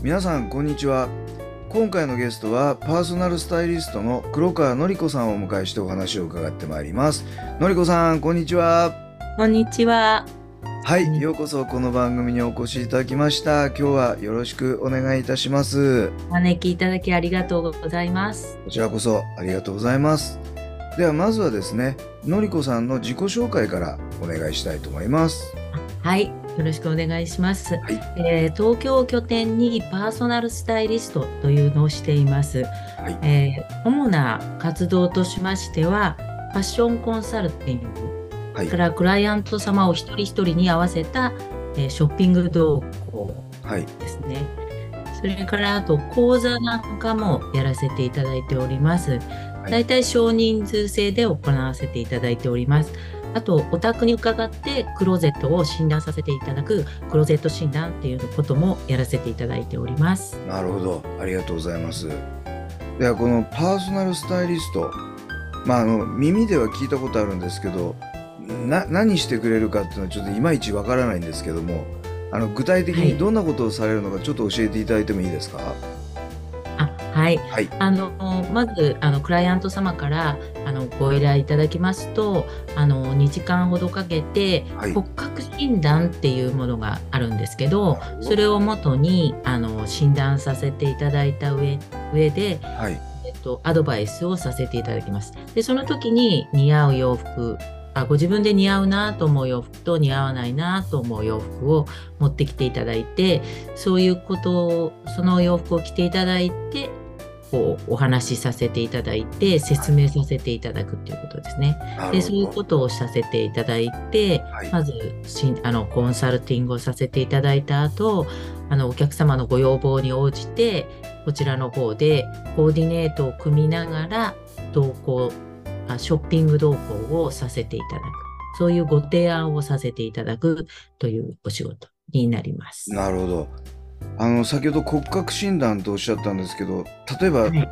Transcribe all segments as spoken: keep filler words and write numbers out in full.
皆さんこんにちは。今回のゲストはパーソナルスタイリストの黒川のりこさんをお迎えしてお話を伺ってまいります。のりこさん、こんにちは。こんにちは。はい、ようこそこの番組にお越しいただきました。今日はよろしくお願いいたします。お招きいただきありがとうございます。こちらこそありがとうございます。ではまずはですね、のりこさんの自己紹介からお願いしたいと思います。はい、よろしくお願いします、はい。えー、東京を拠点にパーソナルスタイリストというのをしています。はい。えー、主な活動としましてはファッションコンサルティングからクライアント様を一人一人に合わせた、えー、ショッピング動向ですね、はい、それからあと講座なんかもやらせていただいております。だいたい少人数制で行わせていただいております。あとお宅に伺ってクローゼットを診断させていただくクローゼット診断っていうこともやらせていただいております。なるほど、ありがとうございます。ではこのパーソナルスタイリスト、まあ、あの耳では聞いたことあるんですけどな何してくれるかっていうのはちょっといまいちわからないんですけども、あの具体的にどんなことをされるのかちょっと教えていただいてもいいですか？はい、あ、はい、はい、あのまずあのクライアント様からあのご依頼いただきますと、あのにじかんほどかけて骨格診断っていうものがあるんですけど、はい、それをもとにあの診断させていただいた上、上で、はい、えっと、アドバイスをさせていただきます。でその時に似合う洋服、ご自分で似合うなと思う洋服と似合わないなと思う洋服を持ってきていただいて、そういうことをその洋服を着ていただいてこうお話しさせていただいて説明させていただくっていうことですね。でそういうことをさせていただいて、はい、まずあのコンサルティングをさせていただいた後、あのお客様のご要望に応じてこちらの方でコーディネートを組みながら同行ショッピング動向をさせていただく、そういうご提案をさせていただくというお仕事になります。なるほど。あの先ほど骨格診断とおっしゃったんですけど、例えば、はい、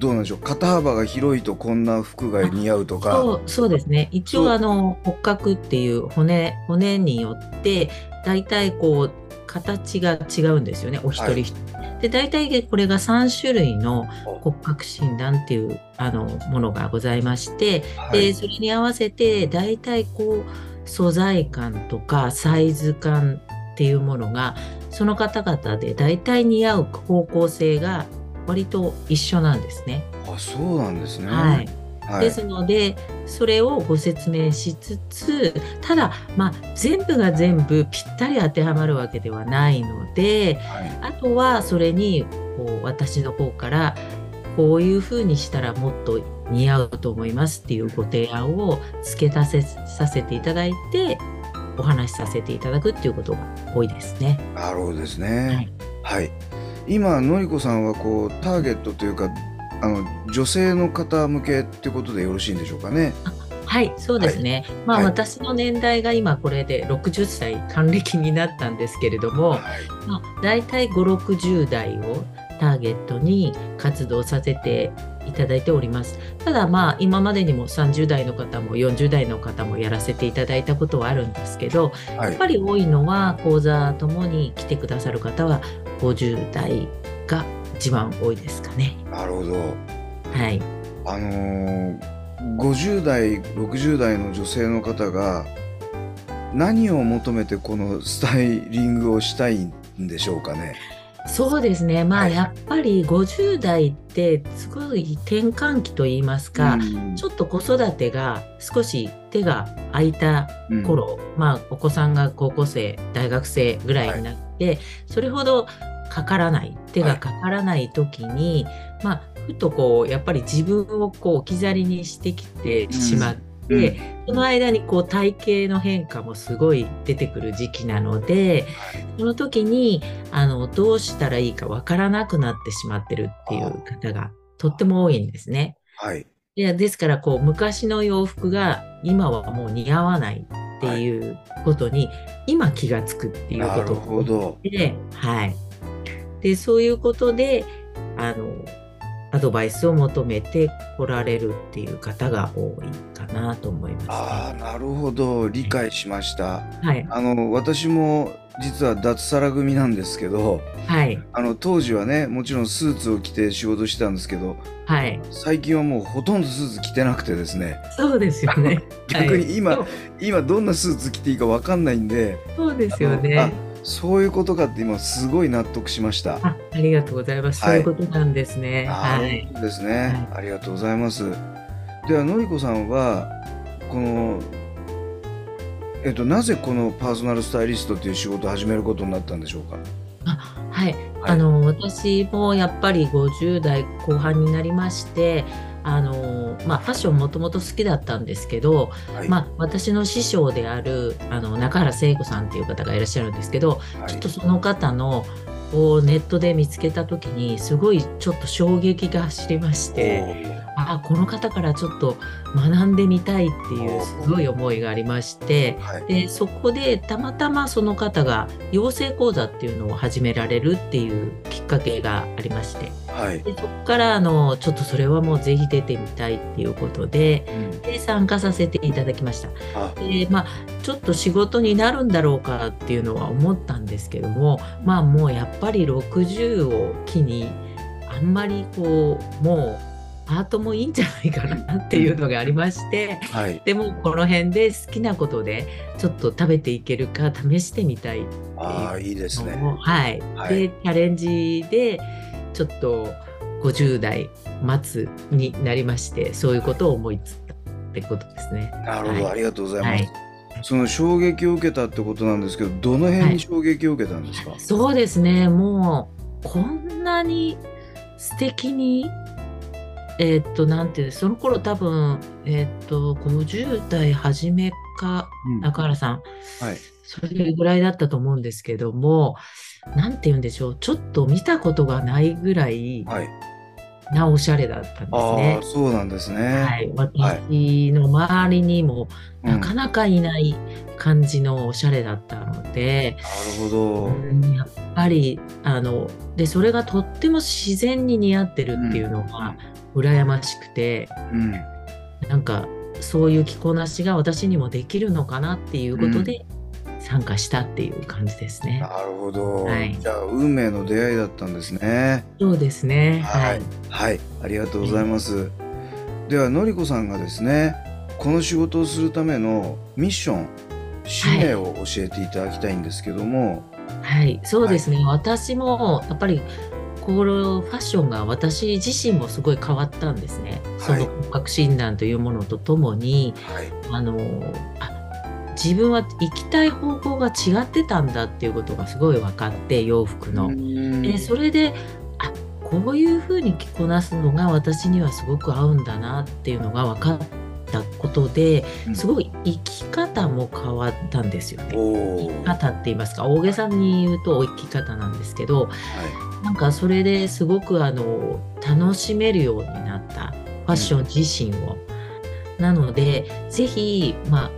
どうなんでしょう、肩幅が広いとこんな服が似合うとか。そう、そうですね、一応あの骨格っていう骨、骨によってだいたいこう形が違うんですよね、お一人一人、はい。で大体これがさん種類の骨格診断っていうあのものがございまして、はい、でそれに合わせて大体こう素材感とかサイズ感っていうものがその方々で大体似合う方向性が割と一緒なんですね。あ、そうなんですね、はい、はい、ですのでそれをご説明しつつ、ただ、まあ、全部が全部ぴったり当てはまるわけではないので、はい、あとはそれにこう私の方からこういう風にしたらもっと似合うと思いますっていうご提案を付け足せさせていただいてお話しさせていただくっていうことが多いですね。なるほどですね、はい、はい。今のりこさんはこうターゲットというかあの女性の方向けってことでよろしいんでしょうかね。はい、そうですね、はい、まあ、はい、私の年代が今これでろくじゅっさい還暦になったんですけれども、はい、まあ、だいたいごじゅう、ろくじゅう代をターゲットに活動させていただいております。ただまあ今までにもさんじゅう代の方もよんじゅう代の方もやらせていただいたことはあるんですけど、はい、やっぱり多いのは講座ともに来てくださる方はごじゅう代が一番多いですかね。なるほど、はい。あのー、ごじゅう代ろくじゅう代の女性の方が何を求めてこのスタイリングをしたいんでしょうかね。そうですね、まあ、はい、やっぱりごじゅう代ってすごい転換期といいますか、うん、ちょっと子育てが少し手が空いた頃、うん、まあ、お子さんが高校生大学生ぐらいになって、はい、それほどかからない、手がかからない時に、はい、まあふとこうやっぱり自分をこう置き去りにしてきてしまって、うんうん、その間にこう体型の変化もすごい出てくる時期なので、その時にあのどうしたらいいかわからなくなってしまってるっていう方がとっても多いんですね。はい。いや、ですからこう昔の洋服が今はもう似合わないっていうことに今気がつくっていうことで、なるほど、はい、でそういうことであのアドバイスを求めて来られるっていう方が多いかなと思います、ね、ああ、なるほど、理解しました、はい、あの私も実は脱サラ組なんですけど、はい、あの当時はねもちろんスーツを着て仕事してたんですけど、はい、最近はもうほとんどスーツ着てなくてですね。そうですよね逆に今、はい、今どんなスーツ着ていいか分かんないんで。そうですよね。そういうことかって今すごい納得しました。 あ, ありがとうございます、はい、そういうことなんですね。あ、はい、そうですね、はい、ありがとうございます。ではのりこさんはこのえっと、なぜこのパーソナルスタイリストという仕事を始めることになったんでしょうか。あ、はい、はい、あの私もやっぱりごじゅう代後半になりまして、あの、まあ、ファッションもともと好きだったんですけど、はい、まあ、私の師匠であるあの中原聖子さんという方がいらっしゃるんですけど、はい、ちょっとその方のをネットで見つけた時にすごいちょっと衝撃が走りまして、あ、この方からちょっと学んでみたいっていうすごい思いがありまして、はい、でそこでたまたまその方が養成講座っていうのを始められるっていうきっかけがありまして、はい、でそこからあのちょっとそれはもうぜひ出てみたいっていうことで、うん、で参加させていただきました。で、まあ、ちょっと仕事になるんだろうかっていうのは思ったんですけども、まあ、もうやっぱりろくじゅうを機にあんまりこうもうアートもいいんじゃないかなっていうのがありまして、はい、でもこの辺で好きなことでちょっと食べていけるか試してみたいっていうのを、あ、いいですね、はい、はい、でチャレンジでちょっとごじゅう代末になりまして、そういうことを思いつったってことですね。なるほど、はい、ありがとうございます、はい。その衝撃を受けたってことなんですけど、どの辺に衝撃を受けたんですか。はい、そうですね、もうこんなに素敵にえー、っとなんていうその頃多分、えー、っとごじゅう代初めか、うん、中原さん、はい、それぐらいだったと思うんですけども、なんていうんでしょう、ちょっと見たことがないぐらいなおしゃれだったんですね。はい、あ、そうなんですね、はい、私の周りにもなかなかいない感じのおしゃれだったので、うん、なるほど、うん、やっぱりあのでそれがとっても自然に似合ってるっていうのが、うん、羨ましくて、うん、なんかそういう着こなしが私にもできるのかなっていうことで参加したっていう感じですね。うん、なるほど、はい、じゃあ運命の出会いだったんですね。そうですね、はい、はいはい、ありがとうございます。ではのりこさんがですね、この仕事をするためのミッション、使命を教えていただきたいんですけども。はい、はい、そうですね、はい、私もやっぱりこのファッションが私自身もすごい変わったんですね、はい、その骨格診断というものとともに、はい、あのあ自分は行きたい方向が違ってたんだっていうことがすごい分かって、洋服のでそれであこういう風に着こなすのが私にはすごく合うんだなっていうのが分かったことで、すごい生き方も変わったんですよね。生き方って言いますか、大げさに言うと生き方なんですけど、はい、なんかそれですごくあの楽しめるようになったファッション自身を、うん、なのでぜひ、まあ、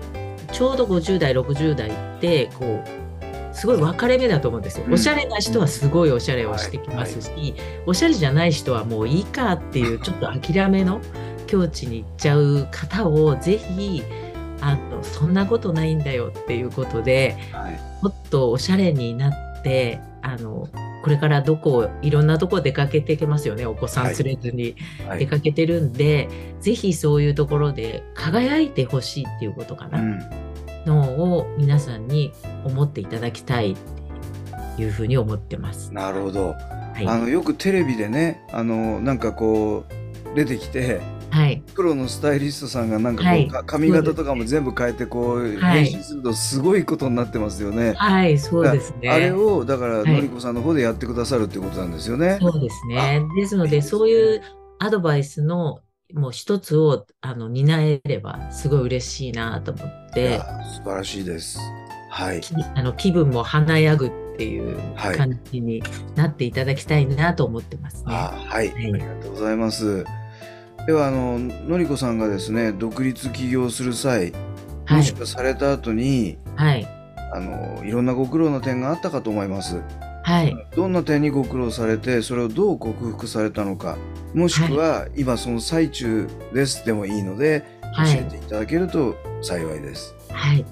ちょうどごじゅう代ろくじゅう代ってこうすごい分かれ目だと思うんですよ、うん、おしゃれな人はすごいおしゃれをしてきますし、うん、はいはい、おしゃれじゃない人はもういいかっていうちょっと諦めの境地に行っちゃう方をぜひあのそんなことないんだよっていうことで、はい、もっとおしゃれになってあのこれからどこいろんなとこ出かけていけますよね、お子さん連れずに出かけてるんで、はいはい、ぜひそういうところで輝いてほしいっていうことかな、うん、のを皆さんに思っていただきたいっていうふうに思ってます。なるほど、はい、あのよくテレビでねあのなんかこう出てきてはい、プロのスタイリストさんがなんかこう、はい、髪型とかも全部変えてこう、はい、編集するとすごいことになってますよね。はい、そうですね。あれをだからのりこさんの方でやってくださるっていうことなんですよね。はい、そうですね。ですのでそういうアドバイスのもう一つをあの担えればすごい嬉しいなと思って。素晴らしいです。はい、あの気分も華やぐっていう感じになっていただきたいなと思ってますね。はい、あ、はいはい、ありがとうございます。ではあののりこさんがですね独立起業する際、はい、もしくはされた後に、はい、あのいろんなご苦労の点があったかと思います。はい、どんな点にご苦労されてそれをどう克服されたのか、もしくは今その最中ですでもいいので、はい、教えていただけると幸いです。はい、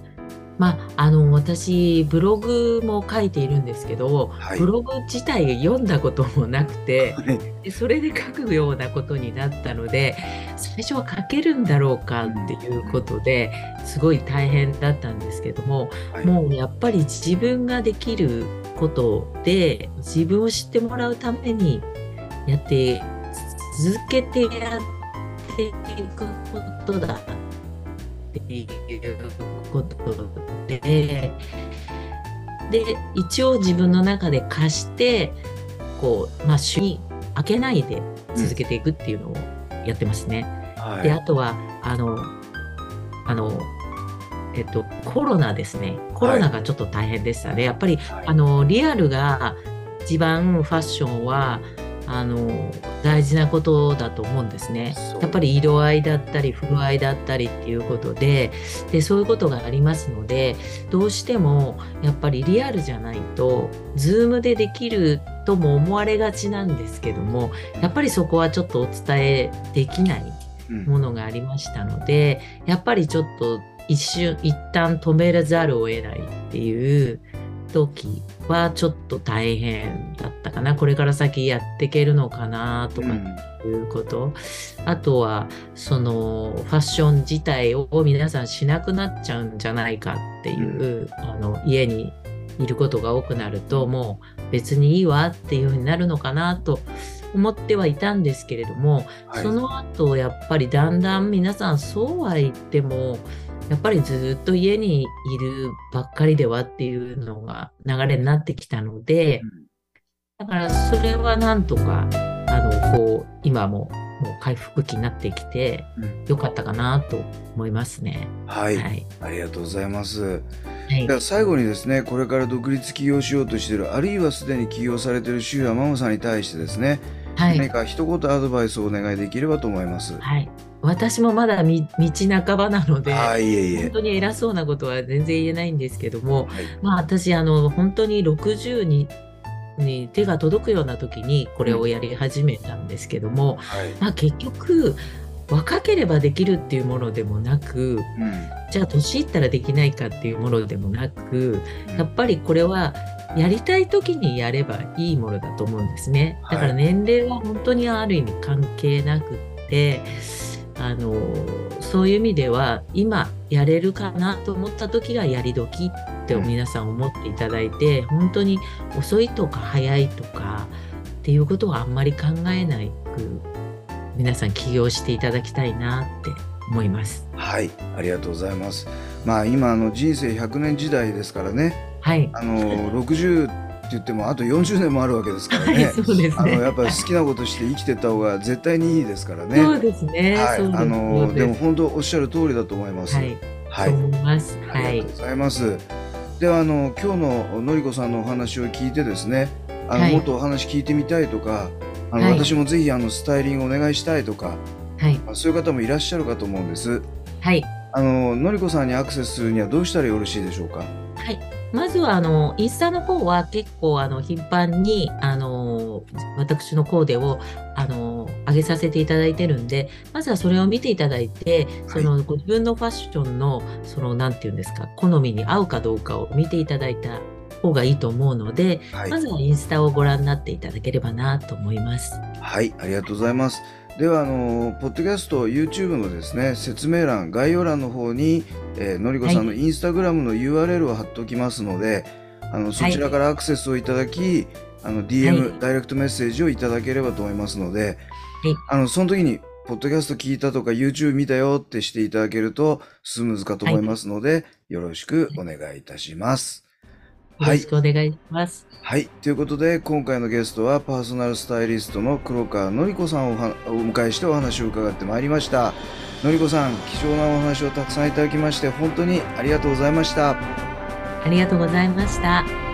まあ、あの私ブログも書いているんですけど、はい、ブログ自体読んだこともなくて、はい、でそれで書くようなことになったので最初は書けるんだろうかっていうことですごい大変だったんですけども、はい、もうやっぱり自分ができることで自分を知ってもらうためにやって続けてやっていくことだっていうことで、で一応自分の中で貸してこう、まあ、週に明けないで続けていくっていうのをやってますね。うん、であとはあのあのえっと、コロナですね。コロナがちょっと大変でしたね。はい、やっぱり、はい、あのリアルが一番ファッションはあの大事なことだと思うんですね。やっぱり色合いだったり風合いだったりっていうことで、でそういうことがありますので、どうしてもやっぱりリアルじゃないと Zoom でできるとも思われがちなんですけども、やっぱりそこはちょっとお伝えできないものがありましたので、うん、やっぱりちょっと一瞬一旦止めざるを得ないっていう時はちょっと大変だったかな。これから先やっていけるのかなとかいうこと、うん、あとはそのファッション自体を皆さんしなくなっちゃうんじゃないかっていう、うん、あの家にいることが多くなるともう別にいいわっていうふうになるのかなと思ってはいたんですけれども、はい、その後やっぱりだんだん皆さんそうは言ってもやっぱりずっと家にいるばっかりではっていうのが流れになってきたので、だからそれはなんとかあのこう今ももう回復期になってきてよかったかなと思いますね。うん、はい、はい、ありがとうございます。はい、では最後にですね、これから独立起業しようとしている、あるいはすでに起業されているシュウヤマモさんに対してですね、はい、何か一言アドバイスをお願いできればと思います。はい、私もまだ道半ばなので、いえいえ、本当に偉そうなことは全然言えないんですけども、はい、まあ、私あの本当にろくじゅうにに手が届くような時にこれをやり始めたんですけども、はい、まあ、結局若ければできるっていうものでもなく、うん、じゃあ年いったらできないかっていうものでもなく、やっぱりこれはやりたい時にやればいいものだと思うんですね。だから年齢は本当にある意味関係なくって、はい、あのそういう意味では今やれるかなと思った時がやり時って皆さん思っていただいて、本当に遅いとか早いとかっていうことはあんまり考えないく皆さん起業していただきたいなって思います。はい、ありがとうございます。まあ、今の人生ひゃくねん時代ですからね、はい、あのろくじゅうって言ってもあとよんじゅうねんもあるわけですから ね、はい、そうですね。あのやっぱり好きなことして生きてった方が絶対にいいですからね。そうですね、はい、そうです、あのでも本当おっしゃる通りだと思います。はい、はい、思います。ありがとうございます。はい、ではあの今日ののりこさんのお話を聞いてですね、あの、はい、もっとお話聞いてみたいとか、あの、はい、私もぜひあのスタイリングお願いしたいとか、はい、そういう方もいらっしゃるかと思うんです。はい、あののりこさんにアクセスするにはどうしたらよろしいでしょうか。はい、まずはあのインスタの方は結構あの頻繁にあの私のコーデをあの上げさせていただいてるんで、まずはそれを見ていただいて、そのご自分のファッションのそのなんていうんですか、好みに合うかどうかを見ていただいた方がいいと思うので、はい、まずはインスタをご覧になっていただければなと思います。はい、ありがとうございます。ではあのポッドキャスト YouTube のですね説明欄概要欄の方に、えー、のりこさんのインスタグラムの ユーアールエル を貼っておきますので、はい、あのそちらからアクセスをいただき、あの ディーエム、はい、ダイレクトメッセージをいただければと思いますので、はい、あのその時にポッドキャスト聞いたとか YouTube 見たよってしていただけるとスムーズかと思いますので、はい、よろしくお願いいたします。はい、よろしくお願いします。はい、はい、ということで今回のゲストはパーソナルスタイリストの黒川典子さんをお迎えしてお話を伺ってまいりました。典子さん、貴重なお話をたくさんいただきまして本当にありがとうございました。ありがとうございました。